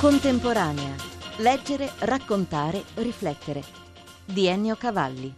Contemporanea. Leggere, raccontare, riflettere. Di Ennio Cavalli.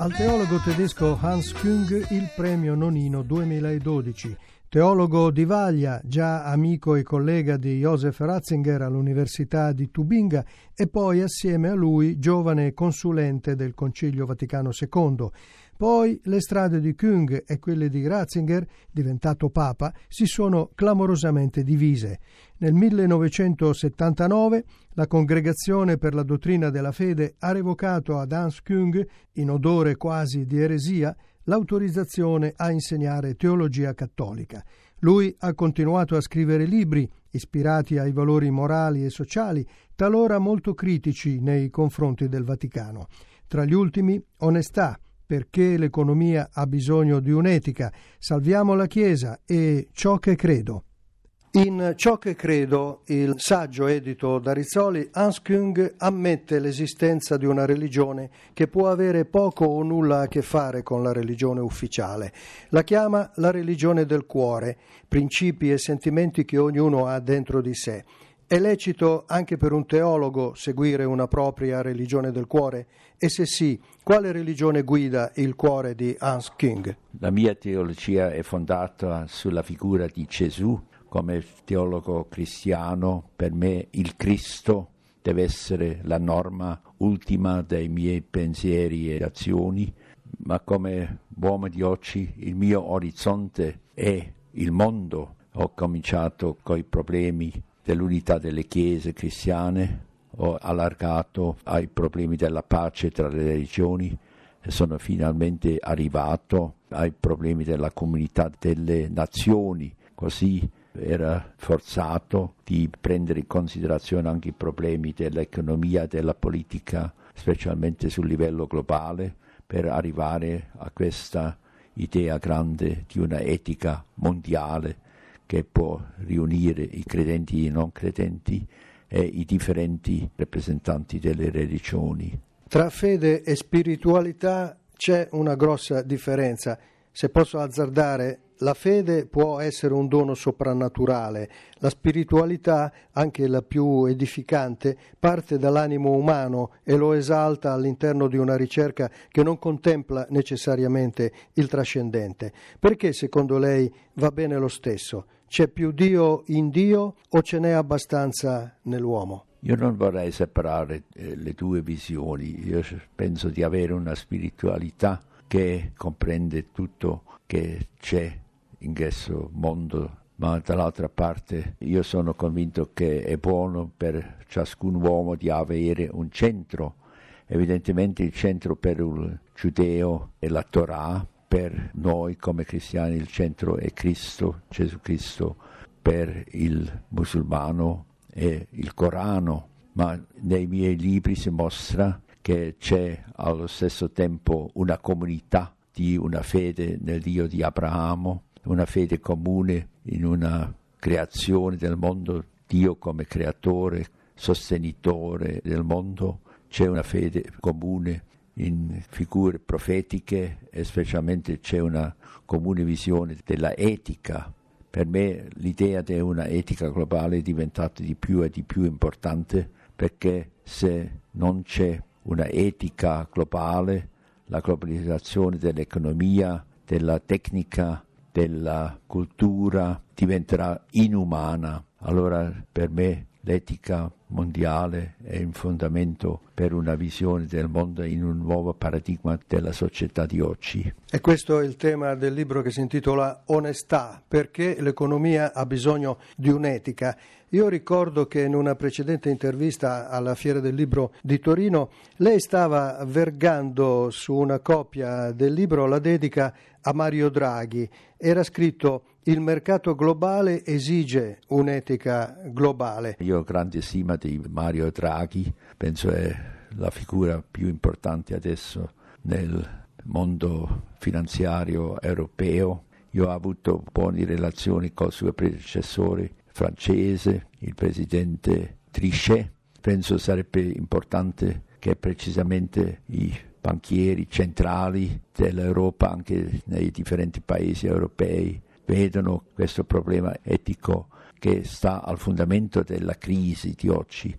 Al teologo tedesco Hans Küng il premio Nonino 2012. Teologo di vaglia, già amico e collega di Josef Ratzinger all'Università di Tubinga e poi assieme a lui giovane consulente del Concilio Vaticano II. Poi le strade di Küng e quelle di Ratzinger, diventato papa, si sono clamorosamente divise. Nel 1979 la Congregazione per la Dottrina della Fede ha revocato ad Hans Küng, in odore quasi di eresia, l'autorizzazione a insegnare teologia cattolica. Lui ha continuato a scrivere libri ispirati ai valori morali e sociali, talora molto critici nei confronti del Vaticano. Tra gli ultimi, Onestà, perché l'economia ha bisogno di un'etica, Salviamo la Chiesa e Ciò che credo. In Ciò che credo, il saggio edito da Rizzoli, Hans Küng ammette l'esistenza di una religione che può avere poco o nulla a che fare con la religione ufficiale. La chiama la religione del cuore, principi e sentimenti che ognuno ha dentro di sé. È lecito anche per un teologo seguire una propria religione del cuore? E se sì, quale religione guida il cuore di Hans Küng? La mia teologia è fondata sulla figura di Gesù. Come teologo cristiano, per me il Cristo deve essere la norma ultima dei miei pensieri e azioni, ma come uomo di oggi il mio orizzonte è il mondo. Ho cominciato coi problemi dell'unità delle chiese cristiane, ho allargato ai problemi della pace tra le religioni e sono finalmente arrivato ai problemi della comunità delle nazioni. Così era forzato di prendere in considerazione anche i problemi dell'economia e della politica, specialmente sul livello globale, per arrivare a questa idea grande di una etica mondiale che può riunire i credenti e i non credenti e i differenti rappresentanti delle religioni. Tra fede e spiritualità c'è una grossa differenza. Se posso azzardare, la fede può essere un dono soprannaturale, la spiritualità, anche la più edificante, parte dall'animo umano e lo esalta all'interno di una ricerca che non contempla necessariamente il trascendente. Perché secondo lei va bene lo stesso? C'è più Dio in Dio o ce n'è abbastanza nell'uomo? Io non vorrei separare le due visioni, io penso di avere una spiritualità che comprende tutto che c'è in questo mondo, ma dall'altra parte io sono convinto che è buono per ciascun uomo di avere un centro. Evidentemente il centro per un giudeo è la Torah, per noi come cristiani il centro è Cristo, Gesù Cristo, per il musulmano è il Corano, ma nei miei libri si mostra che c'è allo stesso tempo una comunità di una fede nel Dio di Abramo, una fede comune in una creazione del mondo, Dio come creatore, sostenitore del mondo, c'è una fede comune in figure profetiche e specialmente c'è una comune visione della etica. Per me l'idea di una etica globale è diventata di più e di più importante, perché se non c'è una etica globale, la globalizzazione dell'economia, della tecnica, della cultura diventerà inumana. Allora per me l'etica mondiale è un fondamento per una visione del mondo in un nuovo paradigma della società di oggi. E questo è il tema del libro che si intitola Onestà, perché l'economia ha bisogno di un'etica. Io ricordo che in una precedente intervista alla Fiera del Libro di Torino lei stava vergando su una copia del libro la dedica a Mario Draghi. Era scritto: il mercato globale esige un'etica globale. Io ho grande stima di Mario Draghi, penso è la figura più importante adesso nel mondo finanziario europeo. Io ho avuto buone relazioni col suo predecessore francese, il presidente Trichet. Penso sarebbe importante che precisamente i banchieri centrali dell'Europa, anche nei differenti paesi europei, vedano questo problema etico che sta al fondamento della crisi di oggi.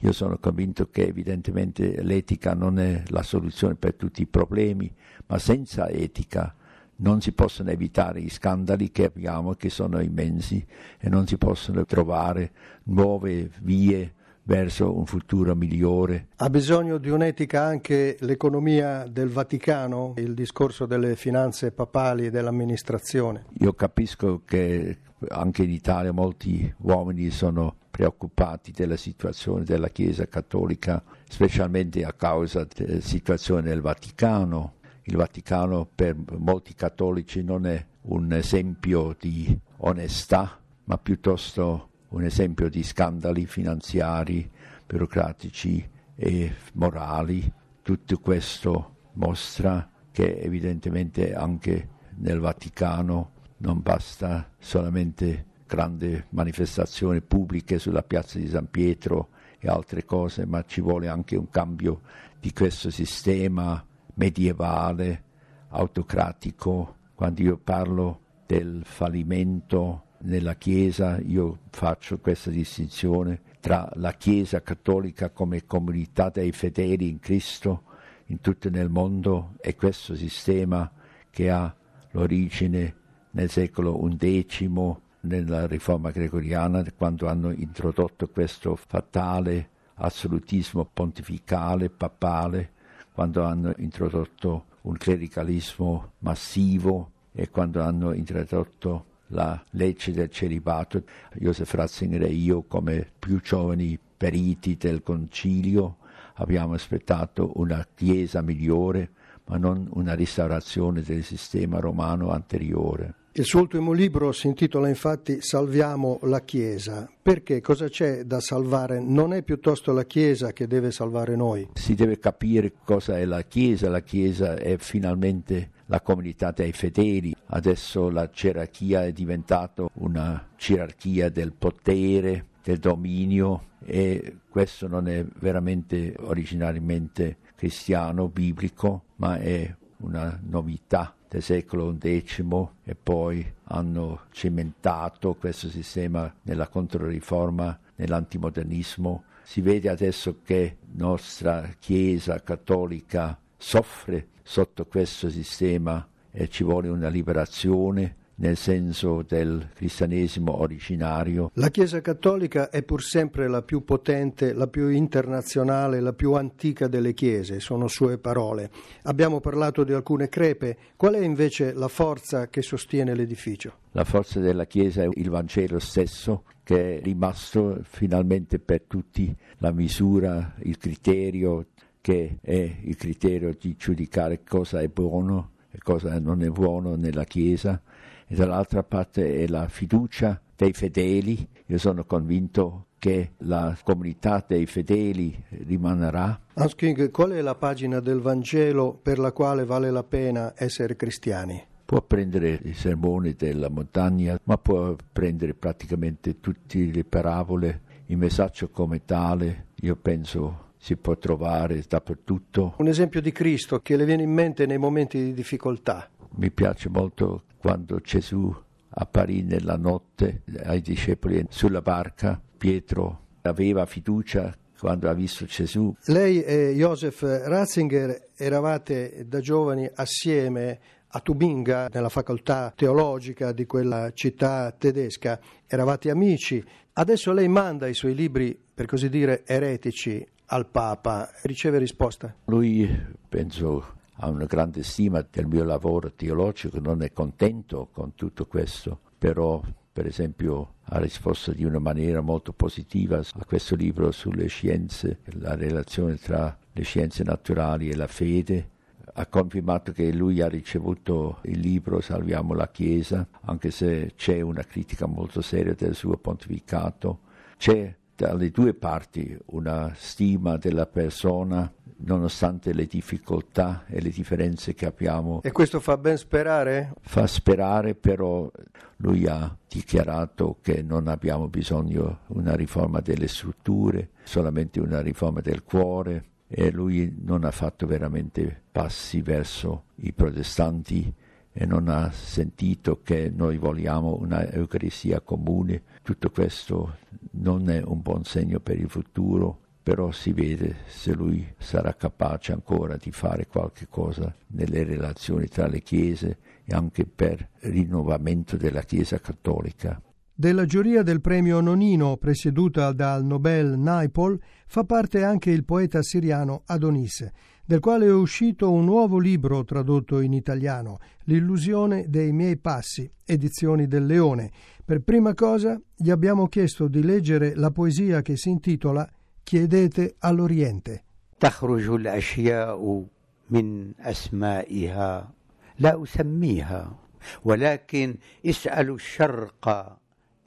Io sono convinto che evidentemente l'etica non è la soluzione per tutti i problemi, ma senza etica non si possono evitare gli scandali che abbiamo, che sono immensi, e non si possono trovare nuove vie verso un futuro migliore. Ha bisogno di un'etica anche l'economia del Vaticano, il discorso delle finanze papali e dell'amministrazione? Io capisco che anche in Italia molti uomini sono preoccupati della situazione della Chiesa Cattolica, specialmente a causa della situazione del Vaticano. Il Vaticano per molti cattolici non è un esempio di onestà, ma piuttosto un esempio di scandali finanziari, burocratici e morali. Tutto questo mostra che evidentemente anche nel Vaticano non basta solamente grandi manifestazioni pubbliche sulla piazza di San Pietro e altre cose, ma ci vuole anche un cambio di questo sistema medievale, autocratico. Quando io parlo del fallimento nella Chiesa, io faccio questa distinzione tra la Chiesa cattolica come comunità dei fedeli in Cristo in tutto nel mondo e questo sistema che ha l'origine nel secolo XI, nella riforma gregoriana, quando hanno introdotto questo fatale assolutismo pontificale, papale, quando hanno introdotto un clericalismo massivo e quando hanno introdotto la legge del celibato. Josef Ratzinger e io, come più giovani periti del concilio, abbiamo aspettato una Chiesa migliore, ma non una restaurazione del sistema romano anteriore. Il suo ultimo libro si intitola infatti Salviamo la Chiesa. Perché? Cosa c'è da salvare? Non è piuttosto la Chiesa che deve salvare noi? Si deve capire cosa è la Chiesa. La Chiesa è finalmente la comunità dei fedeli. Adesso la gerarchia è diventata una gerarchia del potere, del dominio, e questo non è veramente originariamente cristiano, biblico, ma è una novità del secolo XI, e poi hanno cementato questo sistema nella Controriforma, nell'antimodernismo. Si vede adesso che nostra Chiesa cattolica soffre sotto questo sistema e ci vuole una liberazione nel senso del cristianesimo originario. La Chiesa Cattolica è pur sempre la più potente, la più internazionale, la più antica delle chiese, sono sue parole. Abbiamo parlato di alcune crepe. Qual è invece la forza che sostiene l'edificio? La forza della Chiesa è il Vangelo stesso, che è rimasto finalmente per tutti la misura, il criterio, che è il criterio di giudicare cosa è buono e cosa non è buono nella Chiesa. E dall'altra parte è la fiducia dei fedeli. Io sono convinto che la comunità dei fedeli rimarrà. Hans Küng, qual è la pagina del Vangelo per la quale vale la pena essere cristiani? Può prendere il Sermone della montagna, ma può prendere praticamente tutte le parabole. Il messaggio come tale, io penso, si può trovare dappertutto. Un esempio di Cristo che le viene in mente nei momenti di difficoltà. Mi piace molto quando Gesù apparì nella notte ai discepoli sulla barca. Pietro aveva fiducia quando ha visto Gesù. Lei e Josef Ratzinger eravate da giovani assieme a Tubinga, nella facoltà teologica di quella città tedesca. Eravate amici. Adesso lei manda i suoi libri, per così dire, eretici al Papa. Riceve risposta? Lui, penso, ha una grande stima del mio lavoro teologico, non è contento con tutto questo, però per esempio ha risposto di una maniera molto positiva a questo libro sulle scienze, la relazione tra le scienze naturali e la fede. Ha confermato che lui ha ricevuto il libro Salviamo la Chiesa, anche se c'è una critica molto seria del suo pontificato. C'è dalle due parti una stima della persona nonostante le difficoltà e le differenze che abbiamo. E questo fa ben sperare? Fa sperare, però lui ha dichiarato che non abbiamo bisogno di una riforma delle strutture, solamente una riforma del cuore, e lui non ha fatto veramente passi verso i protestanti e non ha sentito che noi vogliamo una Eucaristia comune. Tutto questo non è un buon segno per il futuro, però si vede se lui sarà capace ancora di fare qualche cosa nelle relazioni tra le chiese e anche per il rinnovamento della Chiesa cattolica. Della giuria del premio Nonino, presieduta dal Nobel Naipaul, fa parte anche il poeta siriano Adonis, del quale è uscito un nuovo libro tradotto in italiano, L'illusione dei miei passi, edizioni del Leone. Per prima cosa gli abbiamo chiesto di leggere la poesia che si intitola Chiedete all'Oriente. تخرج الأشياء من أسمائها لا أسميها ولكن اسأل الشرق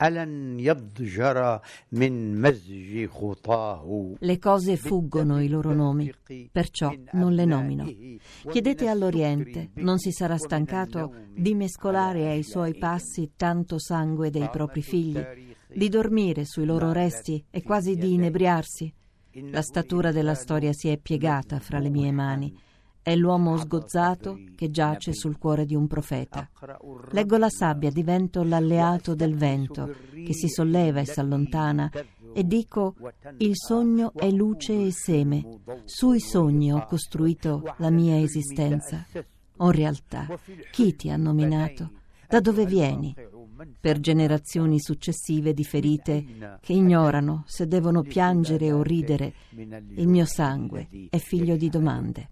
ألن يضجر من مزج خطاه. Le cose fuggono i loro nomi, perciò non le nomino. Chiedete all'Oriente, non si sarà stancato di mescolare ai suoi passi tanto sangue dei propri figli, di dormire sui loro resti e quasi di inebriarsi. La statura della storia si è piegata fra le mie mani. È l'uomo sgozzato che giace sul cuore di un profeta. Leggo la sabbia, divento l'alleato del vento che si solleva e s'allontana, e dico: il sogno è luce e seme. Sui sogni ho costruito la mia esistenza. O realtà, chi ti ha nominato? Da dove vieni? Per generazioni successive di ferite che ignorano se devono piangere o ridere, il mio sangue è figlio di domande.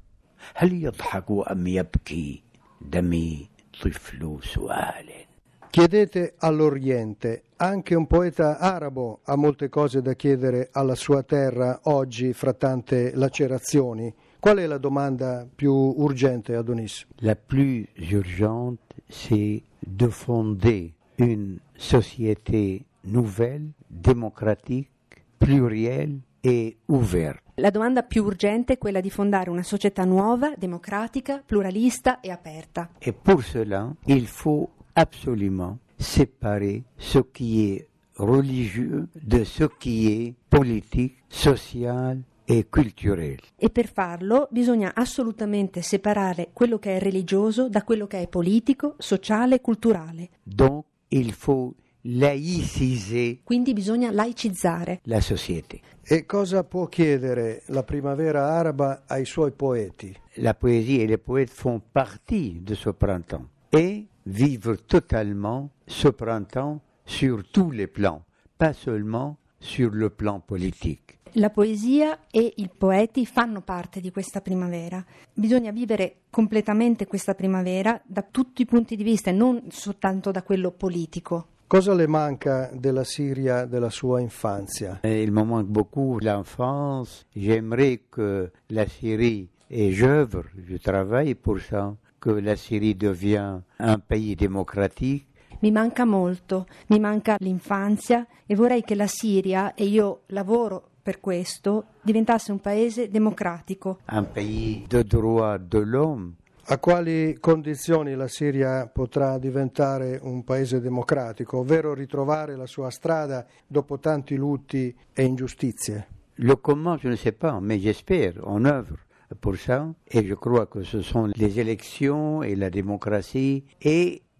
Chiedete all'Oriente. Anche un poeta arabo ha molte cose da chiedere alla sua terra oggi, fra tante lacerazioni. Qual è la domanda più urgente, Adonis? La più urgente c'est de fonder une société nouvelle, démocratique, plurielle e ouverte. La domanda più urgente è quella di fondare una società nuova, democratica, pluralista e aperta. E pour cela, il faut absolument séparer ce qui est religieux de ce qui est politique, social e culturel. E per farlo bisogna assolutamente separare quello che è religioso da quello che è politico, sociale e culturale. Donc, il faut laïciser. Quindi bisogna laicizzare la società. E cosa può chiedere la primavera araba ai suoi poeti? La poesia e le poeti font partie de ce printemps e vivre totalement ce printemps sur tous les plans, pas seulement sur le plan politique. La poesia e i poeti fanno parte di questa primavera. Bisogna vivere completamente questa primavera da tutti i punti di vista, non soltanto da quello politico. Cosa le manca della Siria della sua infanzia? Il me manque beaucoup l'enfance. J'aimerais que la Syrie, et j'œuvre, je travaille pour ça, que la Syrie devienne un pays démocratique. Mi manca molto, mi manca l'infanzia e vorrei che la Siria, e io lavoro per questo, diventasse un paese democratico. Un pays de droit de l'homme. A quali condizioni la Siria potrà diventare un paese democratico, ovvero ritrovare la sua strada dopo tanti lutti e ingiustizie? Le comment, je ne sais pas, mais j'espère, on œuvre pour ça, et je crois que ce sont les élections et la démocratie,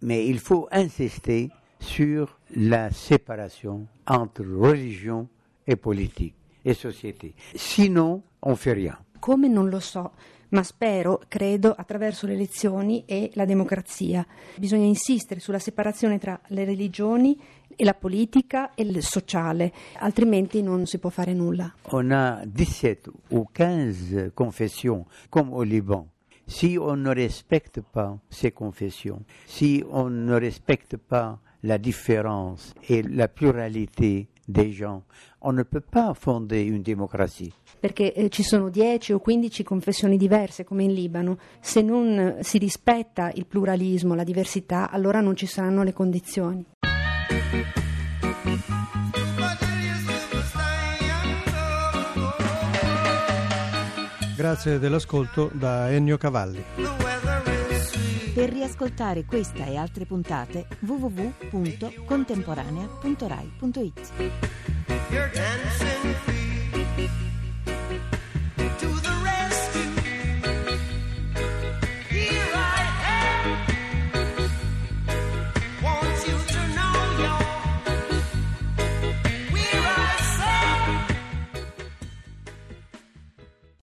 mais il faut insister sur la séparation entre religion et politique et société. Sinon, on fait rien. Come non lo so, ma spero, credo, attraverso le elezioni e la democrazia. Bisogna insistere sulla separazione tra le religioni e la politica e il sociale, altrimenti non si può fare nulla. On a 17 ou 15 confessions, comme au Liban. Si on ne respecte pas ces confessions, si on ne respecte pas la différence et la pluralité dei gens, on ne peut pas fonder une démocratie. Perché ci sono 10 o 15 confessioni diverse, come in Libano. Se non si rispetta il pluralismo, la diversità, allora non ci saranno le condizioni. Grazie dell'ascolto da Ennio Cavalli. Per riascoltare questa e altre puntate www.contemporanea.rai.it.